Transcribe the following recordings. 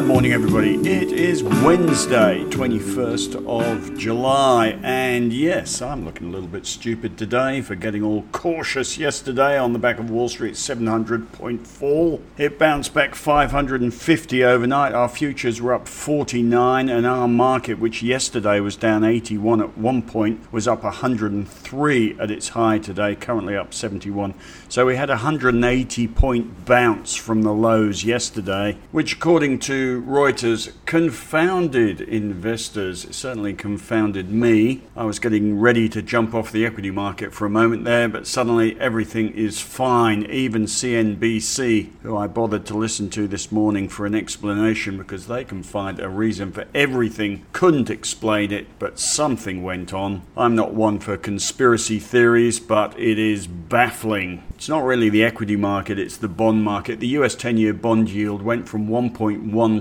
Good morning, everybody. It is Wednesday, 21st of July, and yes, I'm looking a little bit stupid today for getting all cautious yesterday on the back of Wall Street's 700-point fall. It bounced back 550 overnight. Our futures were up 49, and our market, which yesterday was down 81 at one point, was up 103 at its high today, currently up 71. So we had a 180-point bounce from the lows yesterday, which, according to Reuters, confounded investors. It certainly confounded me. I was getting ready to jump off the equity market for a moment there, but suddenly everything is fine. Even CNBC, who I bothered to listen to this morning for an explanation because they can find a reason for everything, couldn't explain it, but something went on. I'm not one for conspiracy theories, but it is baffling. It's not really the equity market, it's the bond market. The US 10-year bond yield went from 1.128%,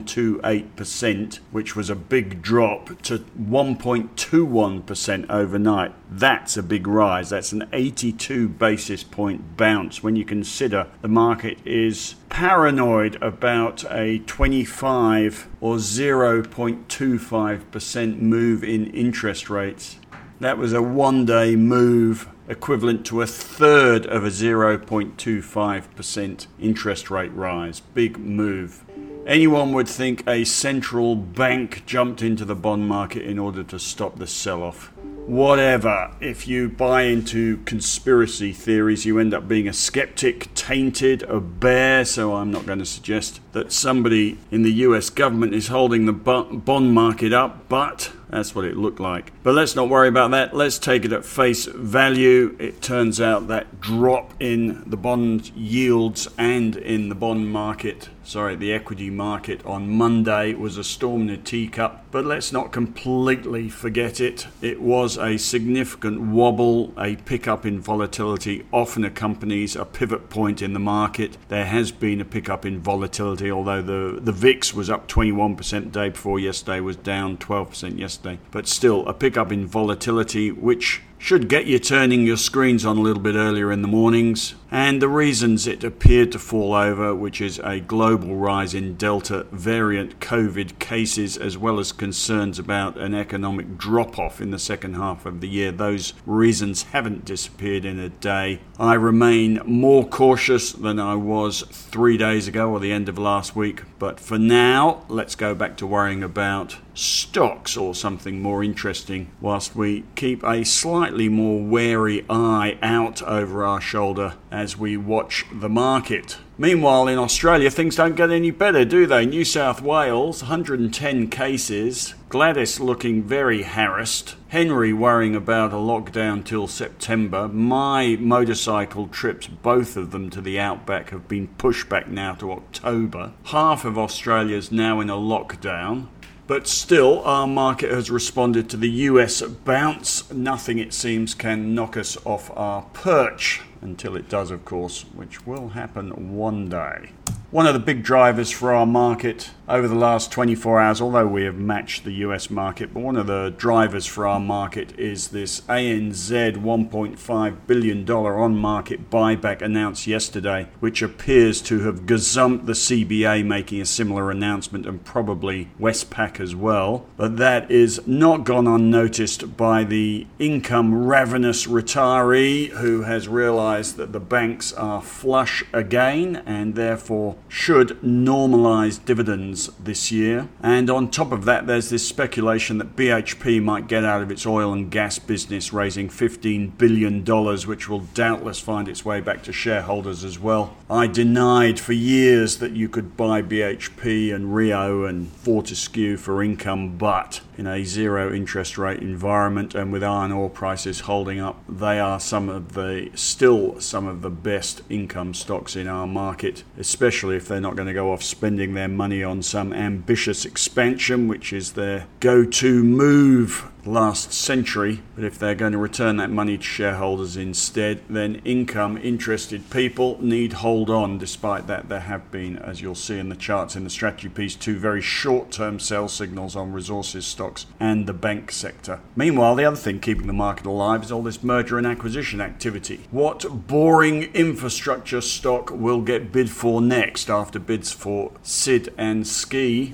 which was a big drop, to 1.21% overnight. That's a big rise. That's an 82 basis point bounce when you consider the market is paranoid about a 25 or 0.25% move in interest rates. That was a one-day move equivalent to a third of a 0.25% interest rate rise. Big move. Anyone would think a central bank jumped into the bond market in order to stop the sell-off. Whatever. If you buy into conspiracy theories, you end up being a skeptic, tainted, a bear. So I'm not going to suggest that somebody in the US government is holding the bond market up, but that's what it looked like. But let's not worry about that. Let's take it at face value. It turns out that drop in the bond yields and in the bond market, the equity market on Monday was a storm in a teacup. But let's not completely forget it. It was a significant wobble. A pickup in volatility often accompanies a pivot point in the market. There has been a pickup in volatility, although the VIX was up 21% the day before yesterday, was down 12% yesterday. But still, a pickup in volatility, which should get you turning your screens on a little bit earlier in the mornings. And the reasons it appeared to fall over, which is a global rise in Delta variant COVID cases, as well as concerns about an economic drop-off in the second half of the year. Those reasons haven't disappeared in a day. I remain more cautious than I was 3 days ago or the end of last week. But for now, let's go back to worrying about stocks or something more interesting whilst we keep a slightly more wary eye out over our shoulder as we watch the market. Meanwhile, in Australia, things don't get any better, do they? New South Wales, 110 cases. Gladys looking very harassed. Henry worrying about a lockdown till September. My motorcycle trips, both of them to the outback, have been pushed back now to October. Half of Australia's now in a lockdown. But still, our market has responded to the US bounce. Nothing, it seems, can knock us off our perch. Until it does, of course, which will happen one day. One of the big drivers for our market over the last 24 hours, although we have matched the US market, but one of the drivers for our market is this ANZ $1.5 billion on-market buyback announced yesterday, which appears to have gazumped the CBA making a similar announcement, and probably Westpac as well. But that is not gone unnoticed by the income-ravenous retiree who has realised that the banks are flush again and therefore should normalise dividends this year. And on top of that, there's this speculation that BHP might get out of its oil and gas business, raising $15 billion, which will doubtless find its way back to shareholders as well. I denied for years that you could buy BHP and Rio and Fortescue for income, but in a zero interest rate environment and with iron ore prices holding up, they are still some of the best income stocks in our market, especially if they're not going to go off spending their money on some ambitious expansion, which is their go-to move last century, but if they're going to return that money to shareholders instead, then income-interested people need hold on. Despite that, there have been, as you'll see in the charts in the strategy piece, two very short-term sell signals on resources, stocks, and the bank sector. Meanwhile, the other thing keeping the market alive is all this merger and acquisition activity. What boring infrastructure stock will get bid for next after bids for Sid and SKI,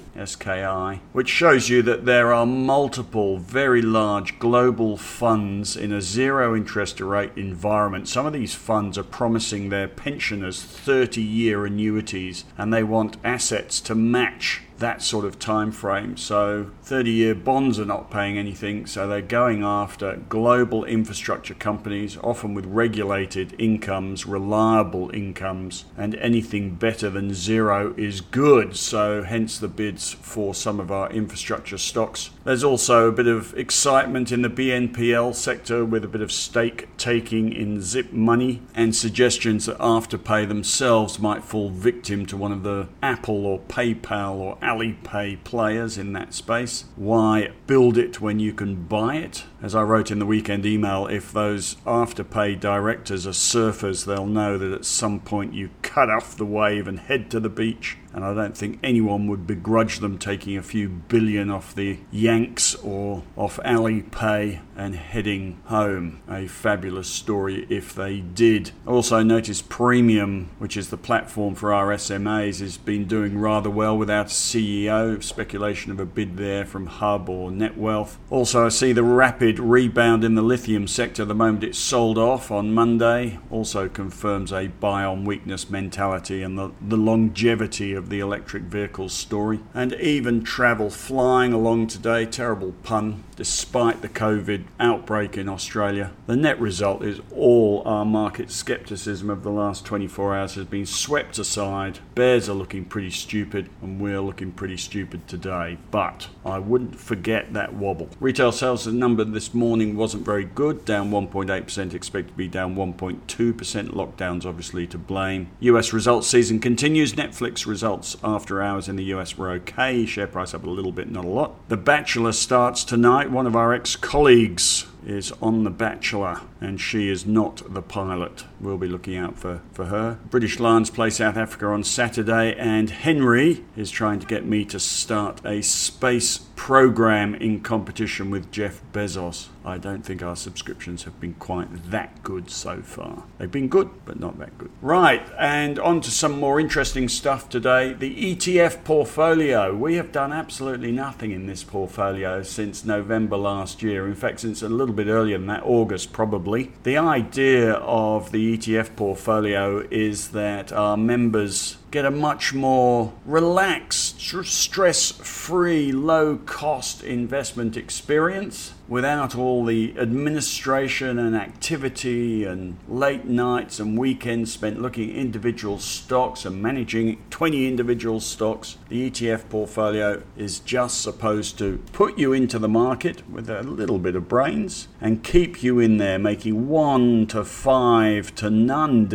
which shows you that there are multiple very large global funds in a zero interest rate environment. Some of these funds are promising their pensioners 30-year annuities, and they want assets to match that sort of time frame. So 30-year bonds are not paying anything, so they're going after global infrastructure companies, often with regulated incomes, reliable incomes, and anything better than zero is good. So hence the bids for some of our infrastructure stocks. There's also a bit of excitement in the BNPL sector with a bit of stake taking in Zip Money, and suggestions that Afterpay themselves might fall victim to one of the Apple or PayPal or Alipay players in that space. Why build it when you can buy it? As I wrote in the weekend email, if those Afterpay directors are surfers, they'll know that at some point you cut off the wave and head to the beach. And I don't think anyone would begrudge them taking a few billion off the Yanks or off Alipay and heading home. A fabulous story if they did. Also notice Premium, which is the platform for our SMAs, has been doing rather well without CEO. Speculation of a bid there from Hub or NetWealth. Also, I see the rapid rebound in the lithium sector the moment it sold off on Monday. Also confirms a buy on weakness mentality and the longevity of the electric vehicle story. And even travel flying along today, terrible pun, despite the COVID outbreak in Australia. The net result is all our market scepticism of the last 24 hours has been swept aside. Bears are looking pretty stupid and we're looking pretty stupid today, but I wouldn't forget that wobble. Retail sales number this morning wasn't very good, down 1.8%, expected to be down 1.2%. Lockdowns obviously to blame. US results season continues. Netflix results after hours in the US were okay. Share price up a little bit, not a lot. The Bachelor starts tonight. One of our ex-colleagues is on The Bachelor, and she is not the pilot. We'll be looking out for her. British Lions play South Africa on Saturday, and Henry is trying to get me to start a space program in competition with Jeff Bezos. I don't think our subscriptions have been quite that good so far. They've been good, but not that good. Right, and on to some more interesting stuff today. The ETF portfolio. We have done absolutely nothing in this portfolio since November last year. In fact, since a little bit earlier than that, August probably. The idea of the ETF portfolio is that our members get a much more relaxed, stress-free, low-cost investment experience without all the administration and activity and late nights and weekends spent looking at individual stocks and managing 20 individual stocks. The ETF portfolio is just supposed to put you into the market with a little bit of brains and keep you in there making 1 to 5 to none no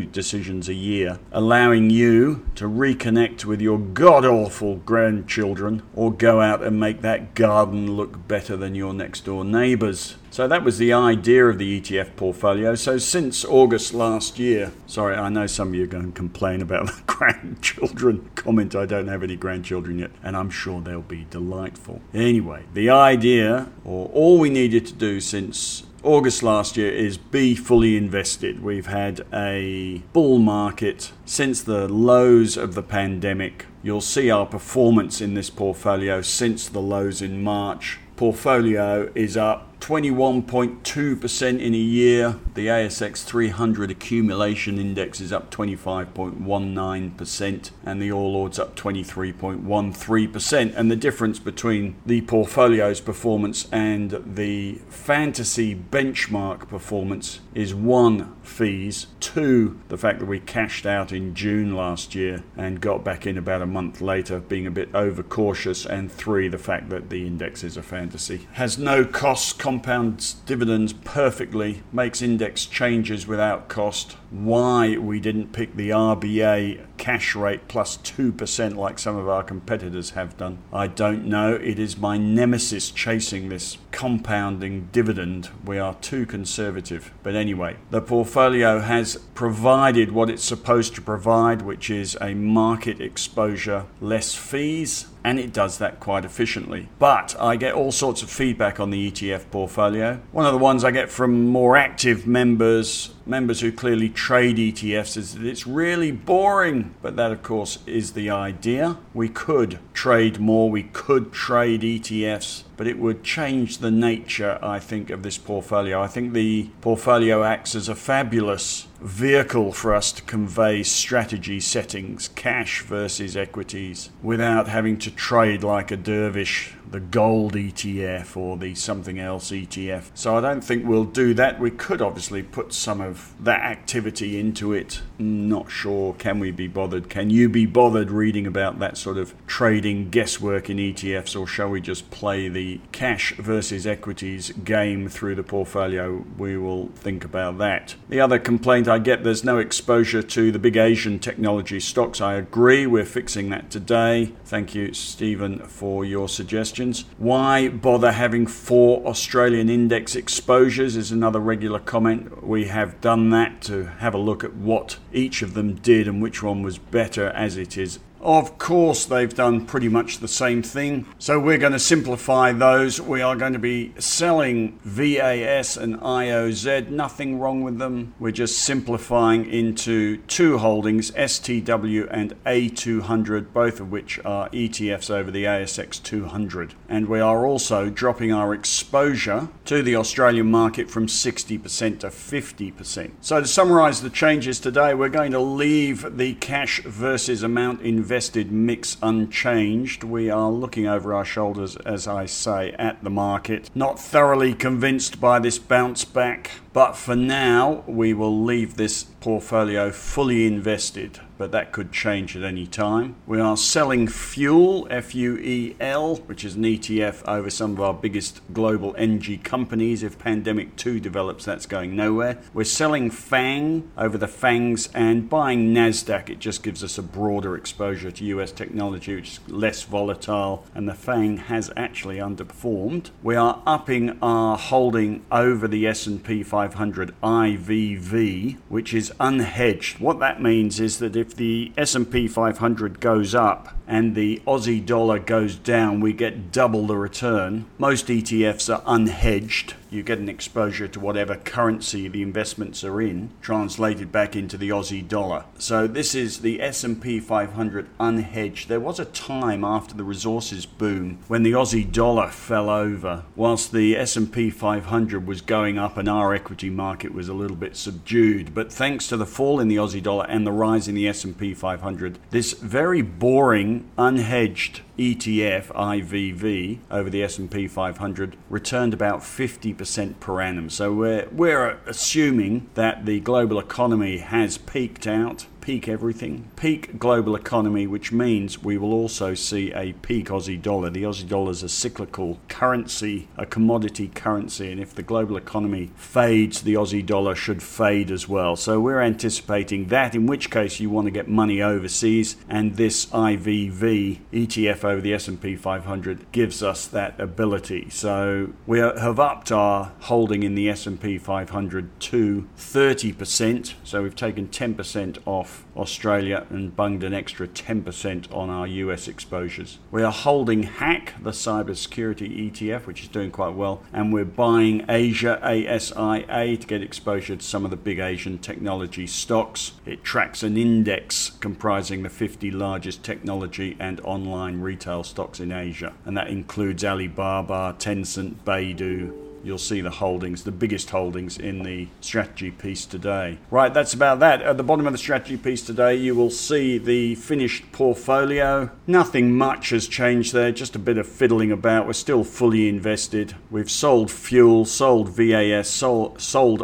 decisions a year, allowing you to reconnect with your god-awful grandchildren or go out and make that garden look better than your next-door neighbours. So that was the idea of the ETF portfolio. So since August last year, sorry, I know some of you are going to complain about the grandchildren comment. I don't have any grandchildren yet, and I'm sure they'll be delightful. Anyway, the idea, or all we needed to do since August last year, is be fully invested. We've had a bull market since the lows of the pandemic. You'll see our performance in this portfolio since the lows in March. Portfolio is up 21.2% in a year. The ASX 300 accumulation index is up 25.19%, and the All Ords up 23.13%. And the difference between the portfolio's performance and the fantasy benchmark performance is 1, fees, 2, the fact that we cashed out in June last year and got back in about a month later, being a bit overcautious, and 3, the fact that the index is a fantasy. Has no cost compounds dividends perfectly, makes index changes without cost. Why we didn't pick the RBA cash rate plus 2% like some of our competitors have done, I don't know. It is my nemesis chasing this compounding dividend. We are too conservative. But anyway, the portfolio has provided what it's supposed to provide, which is a market exposure, less fees, and it does that quite efficiently. But I get all sorts of feedback on the ETF portfolio. One of the ones I get from more active members who clearly trade ETFs, is that it's really boring. But that, of course, is the idea. We could trade more, we could trade ETFs, but it would change the nature, I think, of this portfolio. I think the portfolio acts as a fabulous vehicle for us to convey strategy settings, cash versus equities, without having to trade like a dervish, the gold ETF or the something else ETF. So I don't think we'll do that. We could obviously put some of that activity into it. Not sure. Can we be bothered? Can you be bothered reading about that sort of trading guesswork in ETFs, or shall we just play the cash versus equities game through the portfolio? We will think about that. The other complaint I get, there's no exposure to the big Asian technology stocks. I agree. We're fixing that today. Thank you, Stephen, for your suggestion. Why bother having 4 Australian index exposures is another regular comment. We have done that to have a look at what each of them did and which one was better, as it is. Of course, they've done pretty much the same thing. So we're going to simplify those. We are going to be selling VAS and IOZ. Nothing wrong with them. We're just simplifying into 2 holdings, STW and A200, both of which are ETFs over the ASX 200. And we are also dropping our exposure to the Australian market from 60% to 50%. So to summarise the changes today, we're going to leave the cash versus amount invested mix unchanged. We are looking over our shoulders, as I say, at the market. Not thoroughly convinced by this bounce back, but for now we will leave this portfolio fully invested, but that could change at any time. We are selling FUEL, F-U-E-L, which is an ETF over some of our biggest global energy companies. If Pandemic 2 develops, that's going nowhere. We're selling FANG over the FANGs and buying NASDAQ. It just gives us a broader exposure to US technology, which is less volatile, and the FANG has actually underperformed. We are upping our holding over the S&P 500 IVV, which is unhedged. What that means is that if the S&P 500 goes up and the Aussie dollar goes down, we get double the return. Most ETFs are unhedged. You get an exposure to whatever currency the investments are in, translated back into the Aussie dollar. So this is the S&P 500 unhedged. There was a time after the resources boom when the Aussie dollar fell over. Whilst the S&P 500 was going up and our equity market was a little bit subdued, but thanks to the fall in the Aussie dollar and the rise in the S&P 500, this very boring, unhedged ETF, IVV, over the S&P 500 returned about 50% per annum. So we're assuming that the global economy has peaked out. Peak everything, peak global economy, which means we will also see a peak Aussie dollar. The Aussie dollar is a cyclical currency, a commodity currency, and if the global economy fades, the Aussie dollar should fade as well. So we're anticipating that, in which case you want to get money overseas, and this IVV ETF over the S&P 500 gives us that ability. So we have upped our holding in the S&P 500 to 30%, so we've taken 10% off Australia and bunged an extra 10% on our US exposures. We are holding HACK, the cybersecurity ETF, which is doing quite well, and we're buying Asia, ASIA, to get exposure to some of the big Asian technology stocks. It tracks an index comprising the 50 largest technology and online retail stocks in Asia, and that includes Alibaba, Tencent, Baidu. You'll see the holdings, the biggest holdings in the strategy piece today. Right, that's about that. At the bottom of the strategy piece today, you will see the finished portfolio. Nothing much has changed there, just a bit of fiddling about. We're still fully invested. We've sold FUEL, sold VAS, sold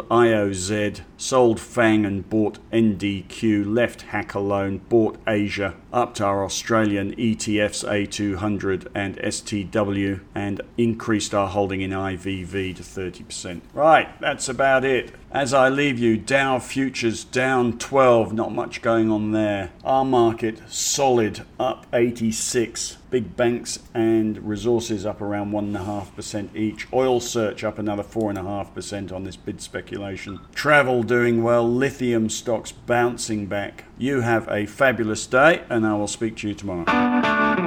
IOZ, sold FANG and bought NDQ, left HACK alone, bought Asia, up to our Australian ETFs A200 and STW, and increased our holding in IVV to 30%. Right, that's about it. As I leave you, Dow futures down 12, not much going on there. Our market solid, up 86. Big banks and resources up around 1.5% each. Oil search up another 4.5% on this bid speculation. Travel doing well. Lithium stocks bouncing back. You have a fabulous day, and I will speak to you tomorrow.